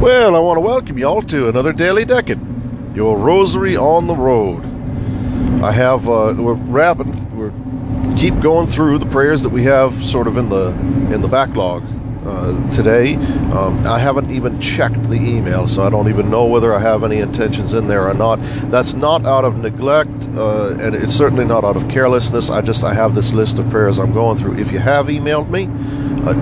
Well, I want to welcome you all to another Daily Decade, your Rosary on the Road. I have, we keep going through the prayers that we have sort of in the backlog today. I haven't even checked the email, so I don't even know whether I have any intentions in there or not. That's not out of neglect, and it's certainly not out of carelessness. I have this list of prayers I'm going through. If you have emailed me,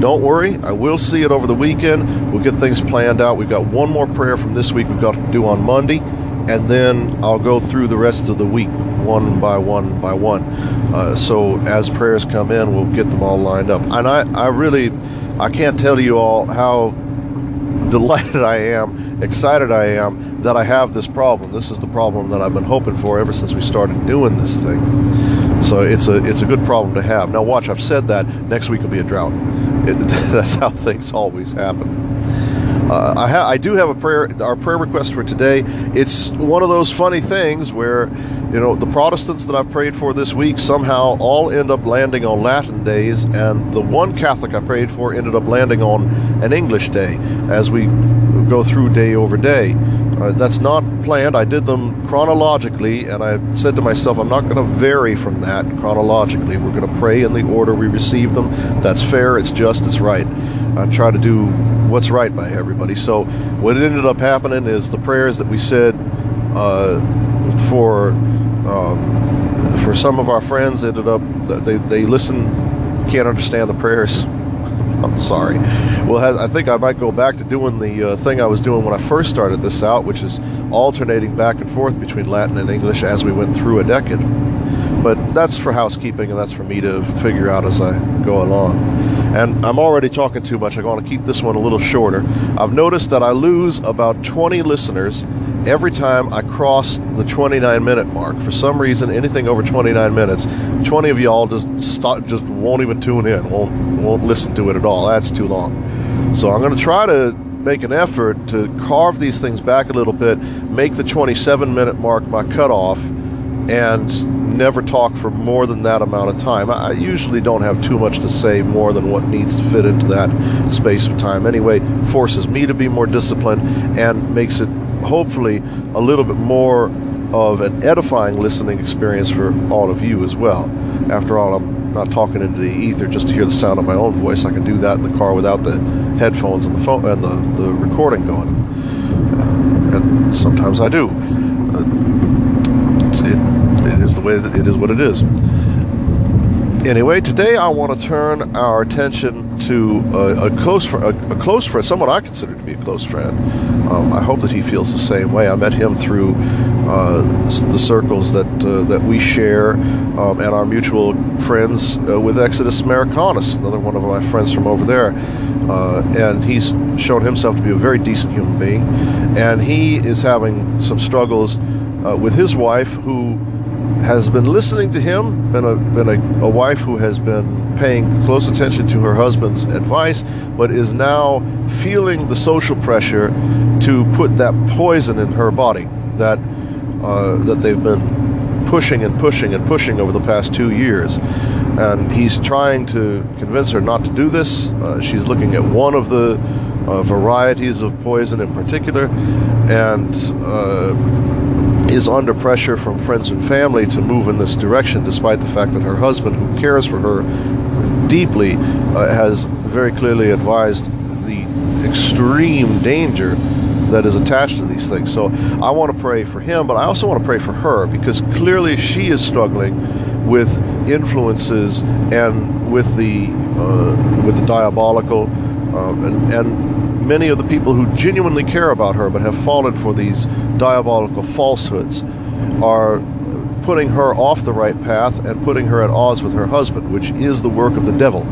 don't worry, I will see it over the weekend. We'll get things planned out. We've got one more prayer from this week we've got to do on Monday, and then I'll go through the rest of the week one by one by one. So as prayers come in, we'll get them all lined up. And I can't tell you all how delighted I am, excited I am that I have this problem. This is the problem that I've been hoping for ever since we started doing this thing. So it's a good problem to have. Now watch, I've said that. Next week will be a drought. That's how things always happen. I do have a prayer. Our prayer request for today. It's one of those funny things where, you know, the Protestants that I've prayed for this week somehow all end up landing on Latin days, and the one Catholic I prayed for ended up landing on an English day as we go through day over day. That's not planned. I did them chronologically, and I said to myself, I'm not going to vary from that chronologically. We're going to pray in the order we receive them. That's fair. It's just. It's right. I try to do what's right by everybody. So what ended up happening is the prayers that we said for some of our friends ended up, they listen, can't understand the prayers. I'm sorry. Well, I think I might go back to doing the thing I was doing when I first started this out, which is alternating back and forth between Latin and English as we went through a decade. But that's for housekeeping, and that's for me to figure out as I go along. And I'm already talking too much. I'm going to keep this one a little shorter. I've noticed that I lose about 20 listeners every time I cross the 29-minute mark. For some reason, anything over 29 minutes, 20 of y'all just won't even tune in, won't listen to it at all. That's too long. So I'm going to try to make an effort to carve these things back a little bit, make the 27-minute mark my cutoff, and never talk for more than that amount of time. I usually don't have too much to say more than what needs to fit into that space of time. Anyway, forces me to be more disciplined and makes it hopefully a little bit more of an edifying listening experience for all of you as well. After all, I'm not talking into the ether just to hear the sound of my own voice. I can do that in the car without the headphones and the phone and the recording going. And sometimes I do. It is the way that it is what it is. Anyway, today I want to turn our attention to a close friend, someone I consider to be a close friend. I hope that he feels the same way. I met him through the circles that we share and our mutual friends with Exodus Mariconis, another one of my friends from over there. And he's shown himself to be a very decent human being. And he is having some struggles with his wife, who has been listening to him, been a wife who has been paying close attention to her husband's advice, but is now feeling the social pressure to put that poison in her body that they've been pushing over the past 2 years. And he's trying to convince her not to do this. She's looking at one of the varieties of poison in particular, and is under pressure from friends and family to move in this direction, despite the fact that her husband, who cares for her deeply, has very clearly advised the extreme danger that is attached to these things. So I want to pray for him, but I also want to pray for her, because clearly she is struggling with influences and with the diabolical, and many of the people who genuinely care about her but have fallen for these diabolical falsehoods are putting her off the right path and putting her at odds with her husband, which is the work of the devil.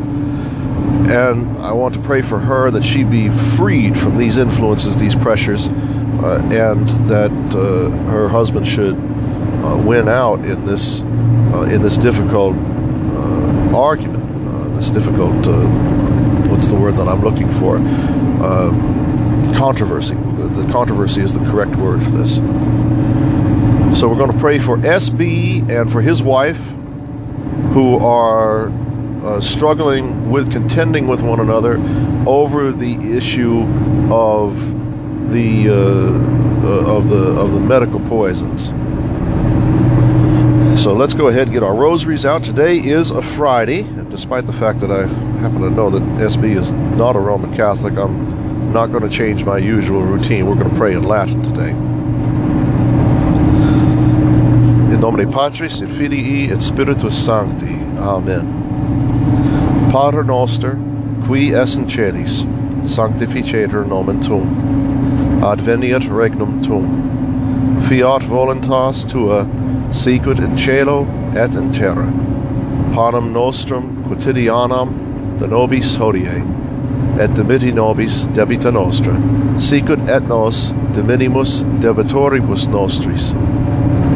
And I want to pray for her that she be freed from these influences, these pressures, and that her husband should win out in this difficult argument, this difficult what's the word that I'm looking for? Controversy. The controversy is the correct word for this. So we're going to pray for SB and for his wife, who are contending with one another over the issue of the medical poisons. So let's go ahead and get our rosaries out. Today is a Friday, and despite the fact that I happen to know that SB is not a Roman Catholic, I'm not going to change my usual routine. We're going to pray in Latin today. In nomine Patris, et Filii, et Spiritus Sancti. Amen. Pater noster, qui es in celis, sanctificetur nomen tuum. Adveniat regnum tuum. Fiat voluntas tua, sicut in cielo et in terra. Panem nostrum quotidianam de nobis hodie, et dimitti nobis debita nostra, sicut et nos diminimus debitoribus nostris,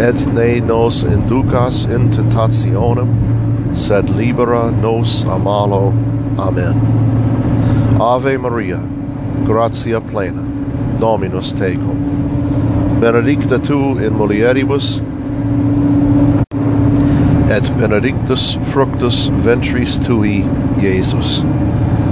et ne nos inducas in tentationem, sed libera nos a malo. Amen. Ave Maria, gratia plena, Dominus tecum, benedicta tu in mulieribus, et benedictus fructus ventris tui, Iesus.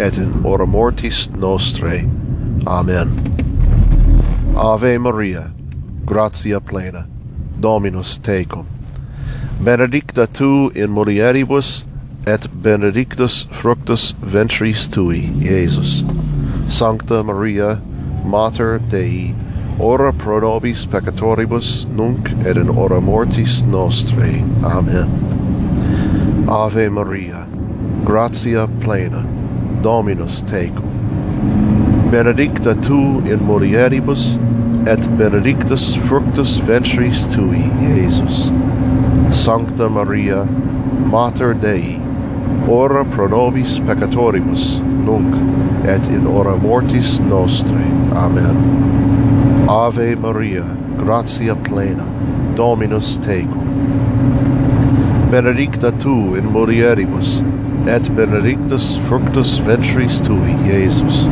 et in hora mortis nostrae. Amen. Ave Maria, gratia plena, Dominus tecum. Benedicta tu in mulieribus, et benedictus fructus ventris tui, Iesus. Sancta Maria, Mater Dei, ora pro nobis peccatoribus, nunc et in hora mortis nostrae. Amen. Ave Maria, gratia plena, Dominus tecum. Benedicta tu in mulieribus, et benedictus fructus ventris tui, Iesus. Sancta Maria, Mater Dei, ora pro nobis peccatoribus, nunc et in hora mortis nostrae. Amen. Ave Maria, gratia plena, Dominus tecum. Benedicta tu in mulieribus, et benedictus fructus ventris tui, Iesus.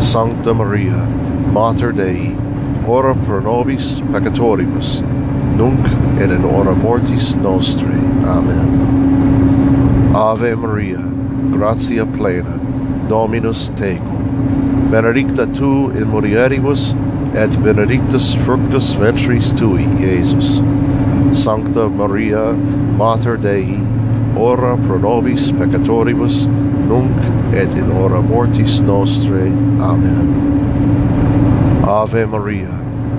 Sancta Maria, Mater Dei, ora pro nobis peccatoribus, nunc et in hora mortis nostrae. Amen. Ave Maria, gratia plena, Dominus tecum. Benedicta tu in mulieribus, et benedictus fructus ventris tui, Iesus. Sancta Maria, Mater Dei, ora pro nobis peccatoribus, nunc et in hora mortis nostrae. Amen. Ave Maria,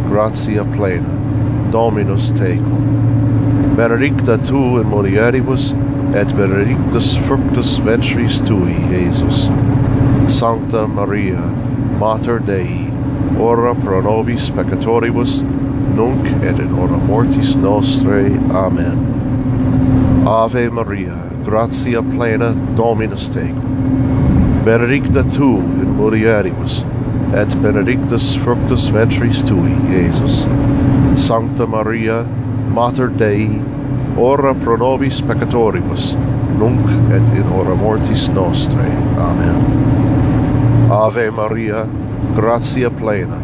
gratia plena, Dominus tecum. Benedicta tu in mulieribus, et benedictus fructus ventris tui, Iesus. Sancta Maria, Mater Dei, ora pro nobis peccatoribus, nunc et in hora mortis nostrae. Amen. Ave Maria, gratia plena, Dominus tecum. Benedicta tu in mulieribus, et benedictus fructus ventris tui, Iesus. Sancta Maria, Mater Dei, ora pro nobis peccatoribus, nunc et in hora mortis nostrae. Amen. Ave Maria, gratia plena,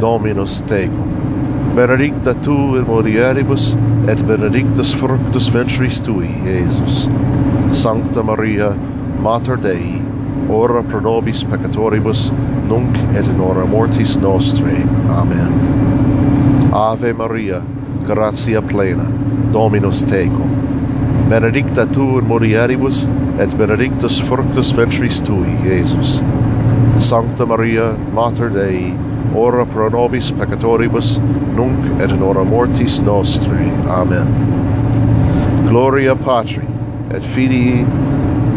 Dominus tecum. Benedicta tu in mulieribus, et benedictus fructus ventris tui, Iesus. Sancta Maria, Mater Dei, ora pro nobis peccatoribus, nunc et in hora mortis nostrae. Amen. Ave Maria, gratia plena, Dominus tecum. Benedicta tu in mulieribus, et benedictus fructus ventris tui, Iesus. Sancta Maria, Mater Dei, ora pro nobis peccatoribus, nunc et in hora mortis nostrae. Amen. Gloria Patri, et Filii,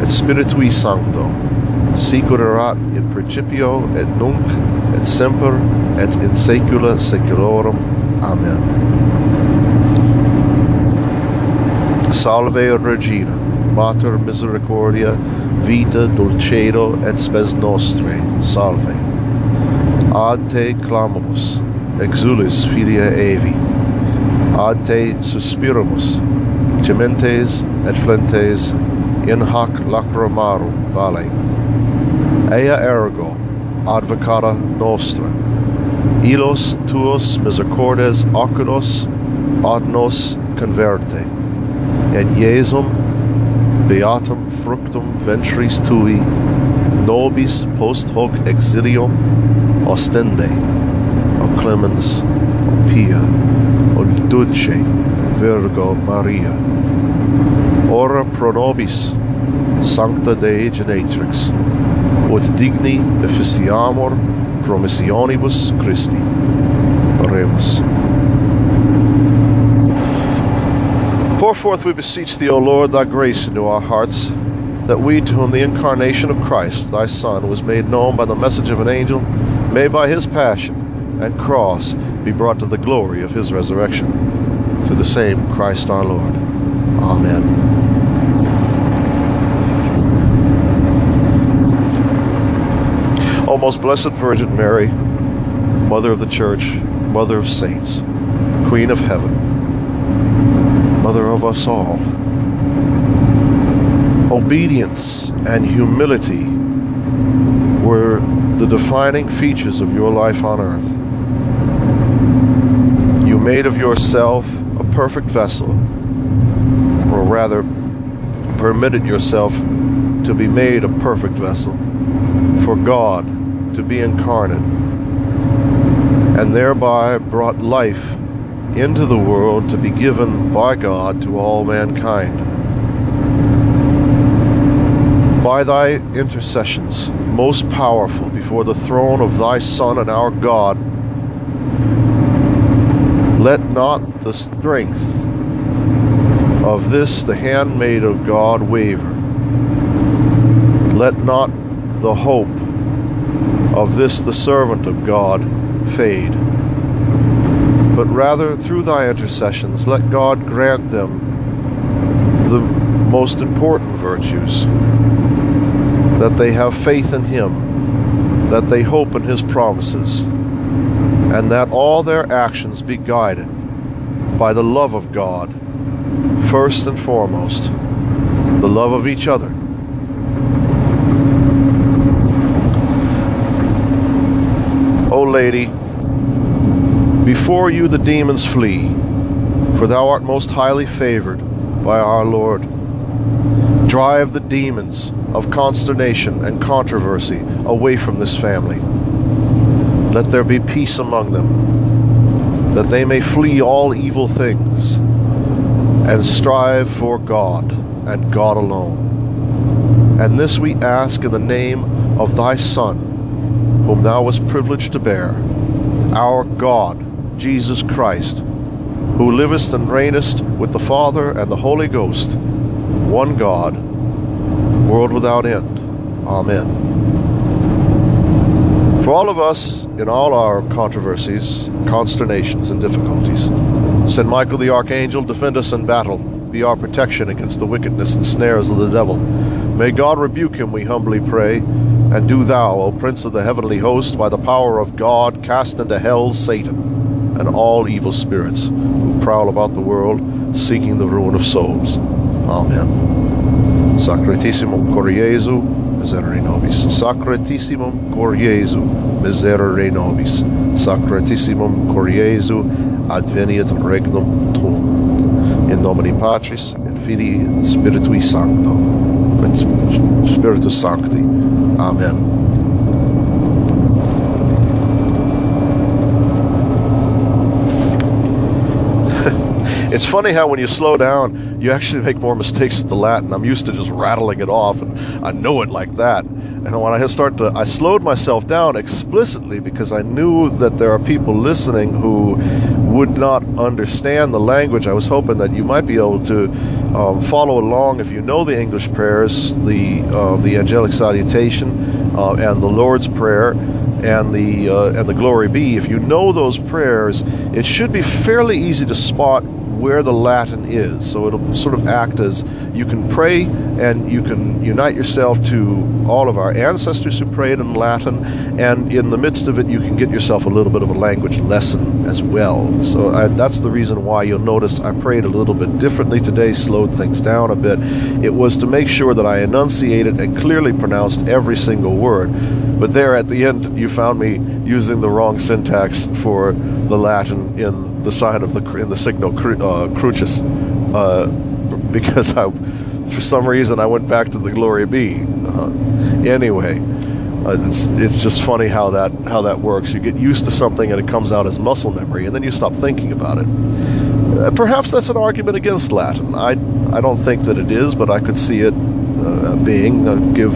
et Spiritui Sancto, sicut erat in principio, et nunc, et semper, et in saecula saeculorum. Amen. Salve Regina, Mater Misericordia, vita dulcedo et spes nostre, salve. Ad te clamamus, exulis filia aevi, ad te suspiramus, gementes et flentes, in hoc lacrymarum vale. Ea ergo, advocata nostra, illos tuos misericordes oculos ad nos converte, et Iesum beatum fructum ventris tui, nobis post hoc exilium ostende, o clemens, o pia, o dulce Virgo Maria, ora pro nobis, sancta Dei Genetrix, ut digni efficiamur promissionibus Christi. Oremus. Pour forth, we beseech thee, O Lord, thy grace into our hearts, that we, to whom the incarnation of Christ, thy Son, was made known by the message of an angel, may by his passion and cross be brought to the glory of his resurrection. Through the same Christ our Lord. Amen. O Most Blessed Virgin Mary, Mother of the Church, Mother of Saints, Queen of Heaven, Mother of us all, obedience and humility were the defining features of your life on earth. You made of yourself a perfect vessel, or rather, permitted yourself to be made a perfect vessel for God to be incarnate, and thereby brought life into the world to be given by God to all mankind. By thy intercessions, most powerful before the throne of thy Son and our God, let not the strength of this, the handmaid of God, waver. Let not the hope of this, the servant of God, fade, but rather through thy intercessions let God grant them the most important virtues, that they have faith in him, that they hope in his promises, and that all their actions be guided by the love of God, first and foremost, the love of each other. O Lady, before you the demons flee, for thou art most highly favored by our Lord. Drive the demons of consternation and controversy away from this family. Let there be peace among them, that they may flee all evil things and strive for God and God alone. And this we ask in the name of thy Son, whom thou wast privileged to bear, our God, Jesus Christ, who livest and reignest with the Father and the Holy Ghost, one God, world without end. Amen. For all of us, in all our controversies, consternations, and difficulties, Saint Michael the Archangel, defend us in battle, be our protection against the wickedness and snares of the devil. May God rebuke him, we humbly pray. And do thou, O Prince of the heavenly host, by the power of God, cast into hell Satan and all evil spirits who prowl about the world, seeking the ruin of souls. Amen. Sacratissimum cor Jesu, miserere nobis. Sacratissimum cor Jesu, miserere nobis. Sacratissimum cor Jesu, adveniat regnum tuum. In nomine Patris, et Filii, Spiritui Sancto. Spiritus Sancti. Amen. It's funny how when you slow down, you actually make more mistakes with the Latin. I'm used to just rattling it off, and I know it like that. And when I slowed myself down explicitly because I knew that there are people listening who would not understand the language. I was hoping that you might be able to follow along if you know the English prayers, the Angelic Salutation, and the Lord's Prayer, and the Glory Be. If you know those prayers, it should be fairly easy to spot where the Latin is. So it'll sort of act as, you can pray and you can unite yourself to all of our ancestors who prayed in Latin, and in the midst of it you can get yourself a little bit of a language lesson as well. So that's the reason why you'll notice I prayed a little bit differently today, slowed things down a bit. It was to make sure that I enunciated and clearly pronounced every single word. But there at the end, you found me using the wrong syntax for the Latin in the sign of the Signo Crucis, because for some reason I went back to the Glory Be. Anyway, it's just funny how that works. You get used to something and it comes out as muscle memory, and then you stop thinking about it. Perhaps that's an argument against Latin. I don't think that it is, but I could see it being give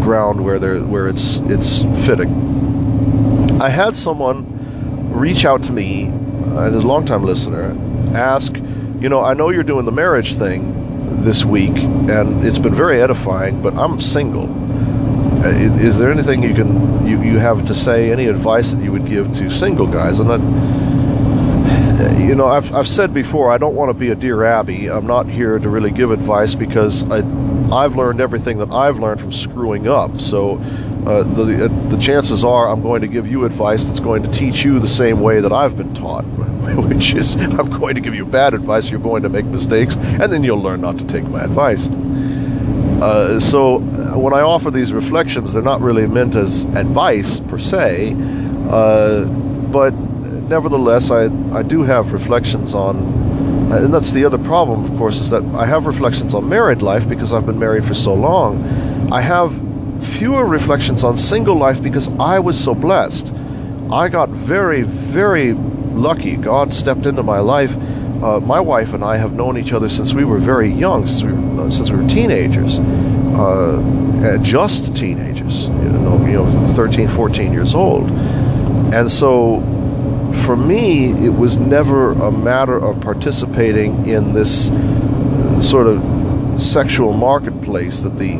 ground where it's fitting. I had someone reach out to me, a long-time listener, ask, I know you're doing the marriage thing this week, and it's been very edifying, but I'm single. Is there anything you have to say? Any advice that you would give to single guys? And I've said before, I don't want to be a Dear Abby. I'm not here to really give advice because I've learned everything that I've learned from screwing up. So the chances are I'm going to give you advice that's going to teach you the same way that I've been taught, which is I'm going to give you bad advice, you're going to make mistakes, and then you'll learn not to take my advice. So when I offer these reflections, they're not really meant as advice per se, but nevertheless, I do have reflections on. And that's the other problem, of course, is that I have reflections on married life because I've been married for so long. I have fewer reflections on single life because I was so blessed. I got very, very lucky. God stepped into my life. My wife and I have known each other since we were very young, since we were teenagers, just teenagers, 13, 14 years old. And so for me, it was never a matter of participating in this sort of sexual marketplace that the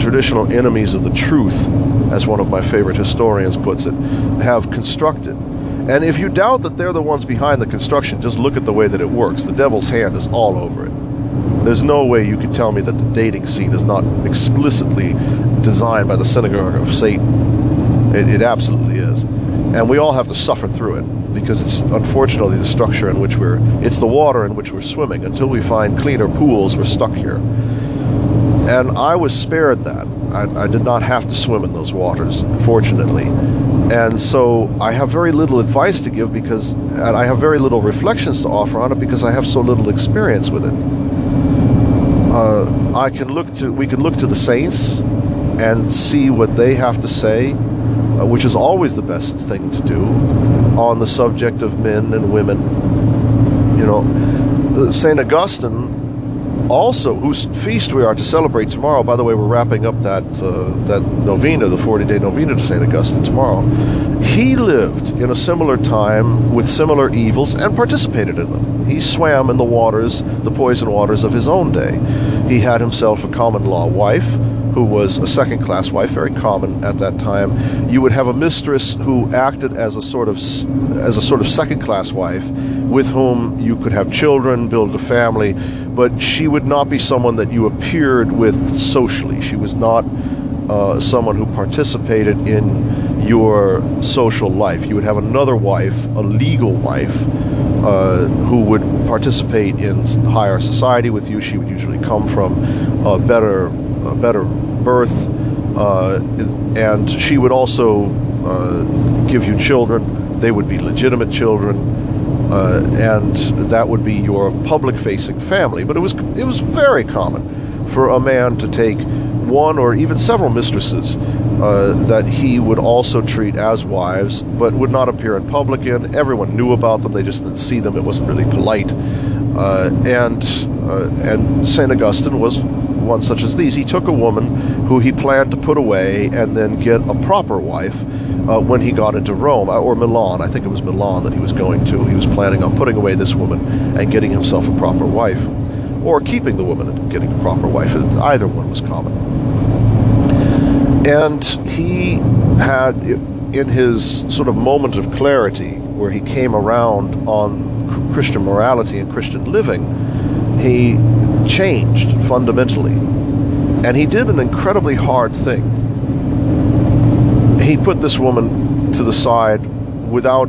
traditional enemies of the truth, as one of my favorite historians puts it, have constructed. And if you doubt that they're the ones behind the construction, just look at the way that it works. The devil's hand is all over it. There's no way you could tell me that the dating scene is not explicitly designed by the synagogue of Satan. It absolutely is. And we all have to suffer through it because it's unfortunately the structure in which it's the water in which we're swimming. Until we find cleaner pools, we're stuck here. And I was spared that. I did not have to swim in those waters, fortunately. And so I have very little advice to give and I have very little reflections to offer on it because I have so little experience with it. We can look to the saints and see what they have to say, which is always the best thing to do on the subject of men and women. Saint Augustine, also, whose feast we are to celebrate tomorrow. By the way, we're wrapping up that novena, the 40-day novena to Saint Augustine tomorrow. He lived in a similar time with similar evils and participated in them. He swam in the poison waters of his own day. He had himself a common-law wife, who was a second-class wife, very common at that time. You would have a mistress who acted as a sort of second-class wife, with whom you could have children, build a family, but she would not be someone that you appeared with socially. She was not someone who participated in your social life. You would have another wife, a legal wife, who would participate in higher society with you. She would usually come from a better birth, and she would also give you children. They would be legitimate children, and that would be your public-facing family. But it was very common for a man to take one or even several mistresses that he would also treat as wives, but would not appear in public. And everyone knew about them; they just didn't see them. It wasn't really polite. And Saint Augustine was one such as these. He took a woman who he planned to put away and then get a proper wife when he got into Rome or Milan. I think it was Milan that he was going to. He was planning on putting away this woman and getting himself a proper wife, or keeping the woman and getting a proper wife. Either one was common. And he had, in his sort of moment of clarity, where he came around on Christian morality and Christian living, he changed fundamentally. And he did an incredibly hard thing. He put this woman to the side without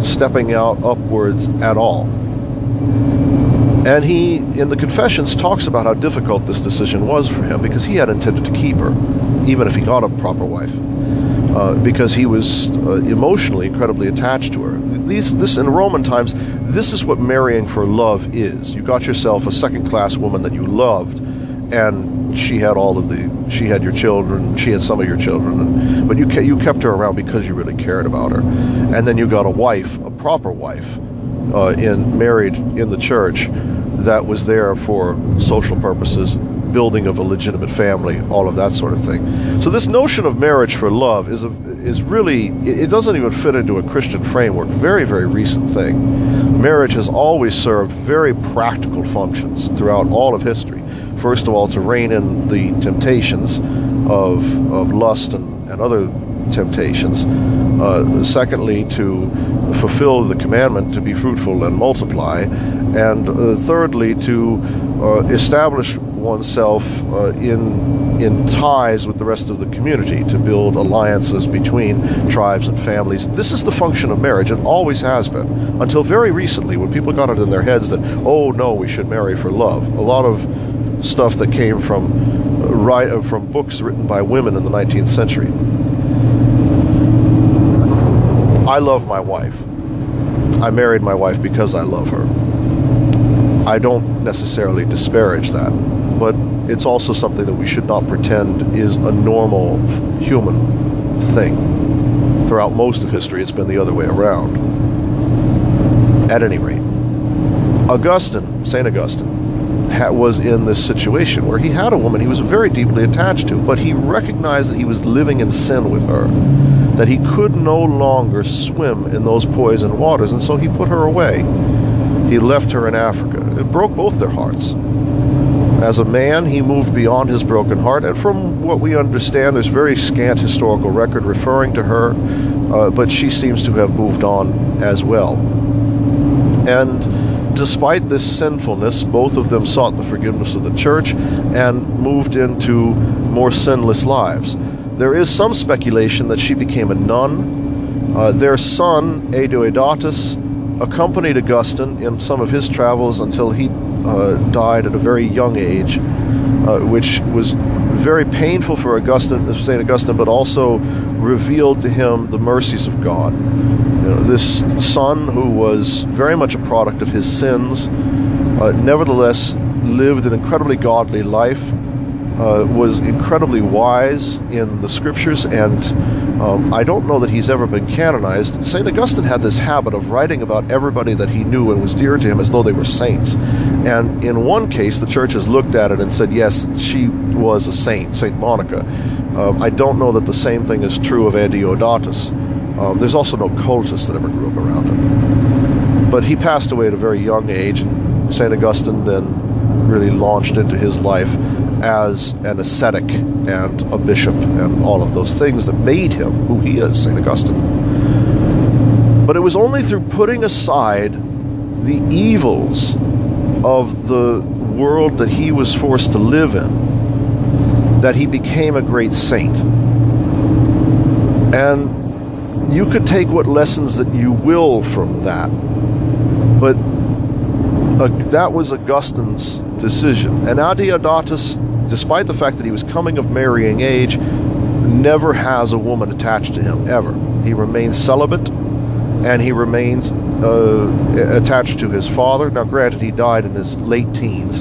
stepping out upwards at all. And he, in the Confessions, talks about how difficult this decision was for him, because he had intended to keep her, even if he got a proper wife, because he was emotionally incredibly attached to her. This in Roman times, this is what marrying for love is. You got yourself a second-class woman that you loved, and she had your children, she had some of your children, but you kept her around because you really cared about her. And then you got a wife, a proper wife, married in the church, that was there for social purposes, building of a legitimate family, all of that sort of thing. So this notion of marriage for love is really, it doesn't even fit into a Christian framework. Very, very recent thing. Marriage has always served very practical functions throughout all of history. First of all, to rein in the temptations of lust and other temptations. Secondly, to fulfill the commandment to be fruitful and multiply. And thirdly, to establish oneself in ties with the rest of the community, to build alliances between tribes and families. This is the function of marriage. It always has been, until very recently, when people got it in their heads that, oh no, we should marry for love. A lot of stuff that came from books written by women in the 19th century. I love my wife. I married my wife because I love her. I don't necessarily disparage that, but it's also something that we should not pretend is a normal human thing. Throughout most of history, it's been the other way around. At any rate, Saint Augustine, was in this situation where he had a woman he was very deeply attached to, but he recognized that he was living in sin with her, that he could no longer swim in those poison waters, and so he put her away. He left her in Africa. It broke both their hearts. As a man, he moved beyond his broken heart, and from what we understand, there's very scant historical record referring to her, but she seems to have moved on as well. And despite this sinfulness, both of them sought the forgiveness of the church and moved into more sinless lives. There is some speculation that she became a nun. Their son, Adeodatus, accompanied Augustine in some of his travels until he died at a very young age, which was very painful for St. Augustine, but also revealed to him the mercies of God. This son, who was very much a product of his sins, nevertheless lived an incredibly godly life, was incredibly wise in the scriptures, and I don't know that he's ever been canonized. St. Augustine had this habit of writing about everybody that he knew and was dear to him as though they were saints. And in one case, the church has looked at it and said, yes, she was a saint, Saint Monica. I don't know that the same thing is true of Adeodatus. There's also no cultists that ever grew up around him. But he passed away at a very young age, and St. Augustine then really launched into his life as an ascetic and a bishop and all of those things that made him who he is, St. Augustine. But it was only through putting aside the evils of the world that he was forced to live in that he became a great saint. And you could take what lessons that you will from that, but that was Augustine's decision. And Adeodatus, despite the fact that he was coming of marrying age, never has a woman attached to him, ever. He remains celibate, and he remains attached to his father. Now, granted, he died in his late teens,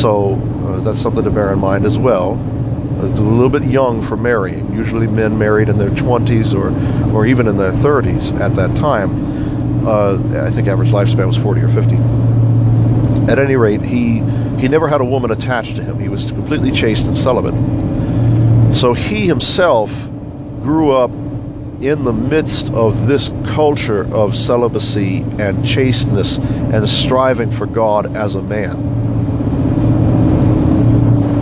so that's something to bear in mind as well. A little bit young for marrying. Usually men married in their 20s or even in their 30s at that time. I think average lifespan was 40 or 50. At any rate, he never had a woman attached to him. He was completely chaste and celibate. So he himself grew up in the midst of this culture of celibacy and chasteness and striving for God as a man.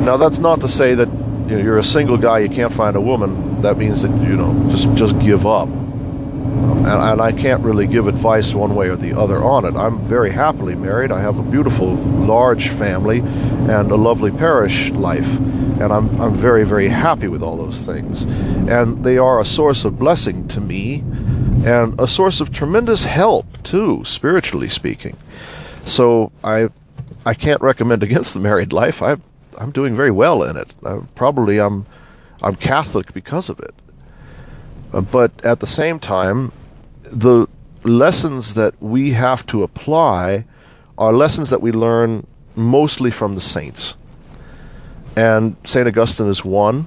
Now, that's not to say that you're a single guy, you can't find a woman. That means that, just give up. And I can't really give advice one way or the other on it. I'm very happily married. I have a beautiful, large family and a lovely parish life. And I'm very, very happy with all those things. And they are a source of blessing to me and a source of tremendous help, too, spiritually speaking. So I can't recommend against the married life. I'm doing very well in it. I'm Catholic because of it. But at the same time, the lessons that we have to apply are lessons that we learn mostly from the saints. And St. Augustine is one.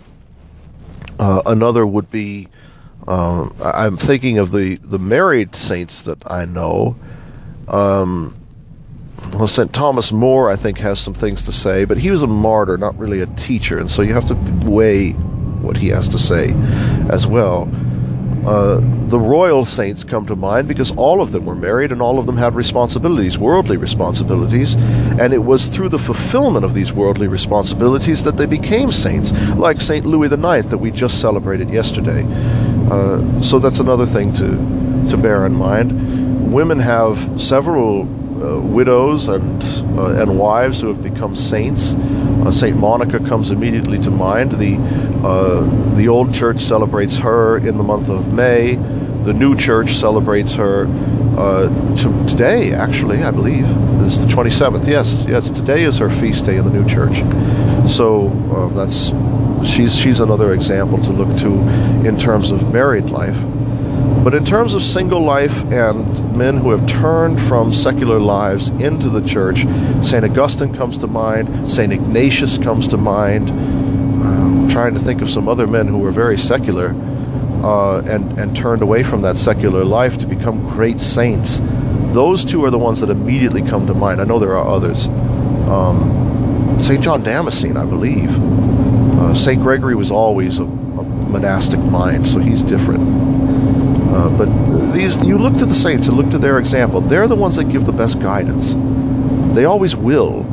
Another would be, I'm thinking of the married saints that I know. Well, St. Thomas More, I think, has some things to say, but he was a martyr, not really a teacher, and so you have to weigh what he has to say as well. The royal saints come to mind because all of them were married and all of them had responsibilities, worldly responsibilities, and it was through the fulfillment of these worldly responsibilities that they became saints, like Saint Louis IX that we just celebrated yesterday. So that's another thing to bear in mind. Women have several widows and wives who have become saints. Saint Monica comes immediately to mind. The old church celebrates her in the month of May. The new church celebrates her today, actually, I believe. It's the 27th. Yes, today is her feast day in the new church. So she's another example to look to in terms of married life. But in terms of single life and men who have turned from secular lives into the church, St. Augustine comes to mind, St. Ignatius comes to mind. I'm trying to think of some other men who were very secular and turned away from that secular life to become great saints. Those two are the ones that immediately come to mind. I know there are others. St. John Damascene, I believe. St. Gregory was always a monastic mind, so he's different. But these, you look to the saints and look to their example. They're the ones that give the best guidance. They always will.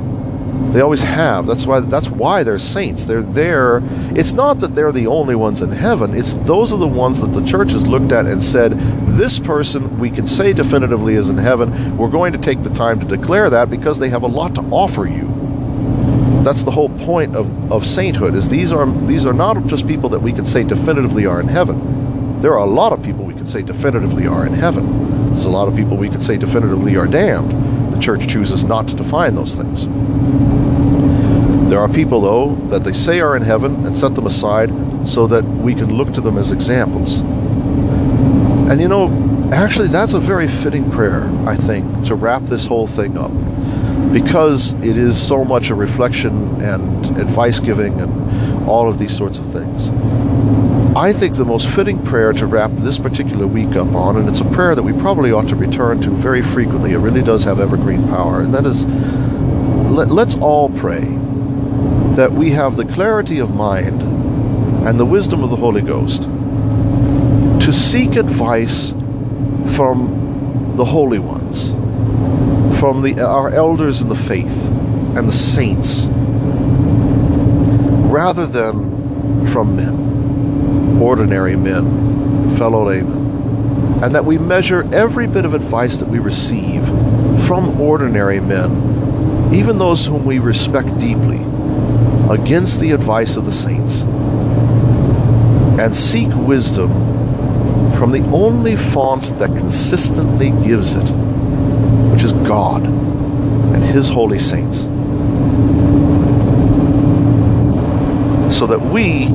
They always have. That's why they're saints. They're there. It's not that they're the only ones in heaven. It's those are the ones that the church has looked at and said, this person we can say definitively is in heaven. We're going to take the time to declare that because they have a lot to offer you. That's the whole point of sainthood, is these are not just people that we can say definitively are in heaven. There are a lot of people we can say definitively are in heaven. There's a lot of people we can say definitively are damned. The church chooses not to define those things. There are people, though, that they say are in heaven and set them aside so that we can look to them as examples. And you know, actually that's a very fitting prayer, I think, to wrap this whole thing up. Because it is so much a reflection and advice giving and all of these sorts of things. I think the most fitting prayer to wrap this particular week up on, and it's a prayer that we probably ought to return to very frequently, it really does have evergreen power, and that is, let's all pray that we have the clarity of mind and the wisdom of the Holy Ghost to seek advice from the holy ones, from our elders in the faith and the saints, rather than from men. Ordinary men, fellow laymen, and that we measure every bit of advice that we receive from ordinary men, even those whom we respect deeply, against the advice of the saints, and seek wisdom from the only font that consistently gives it, which is God and His holy saints, so that we,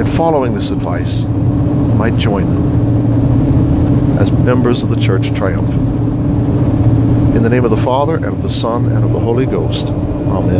in following this advice, might join them as members of the Church triumphant. In the name of the Father, and of the Son, and of the Holy Ghost. Amen.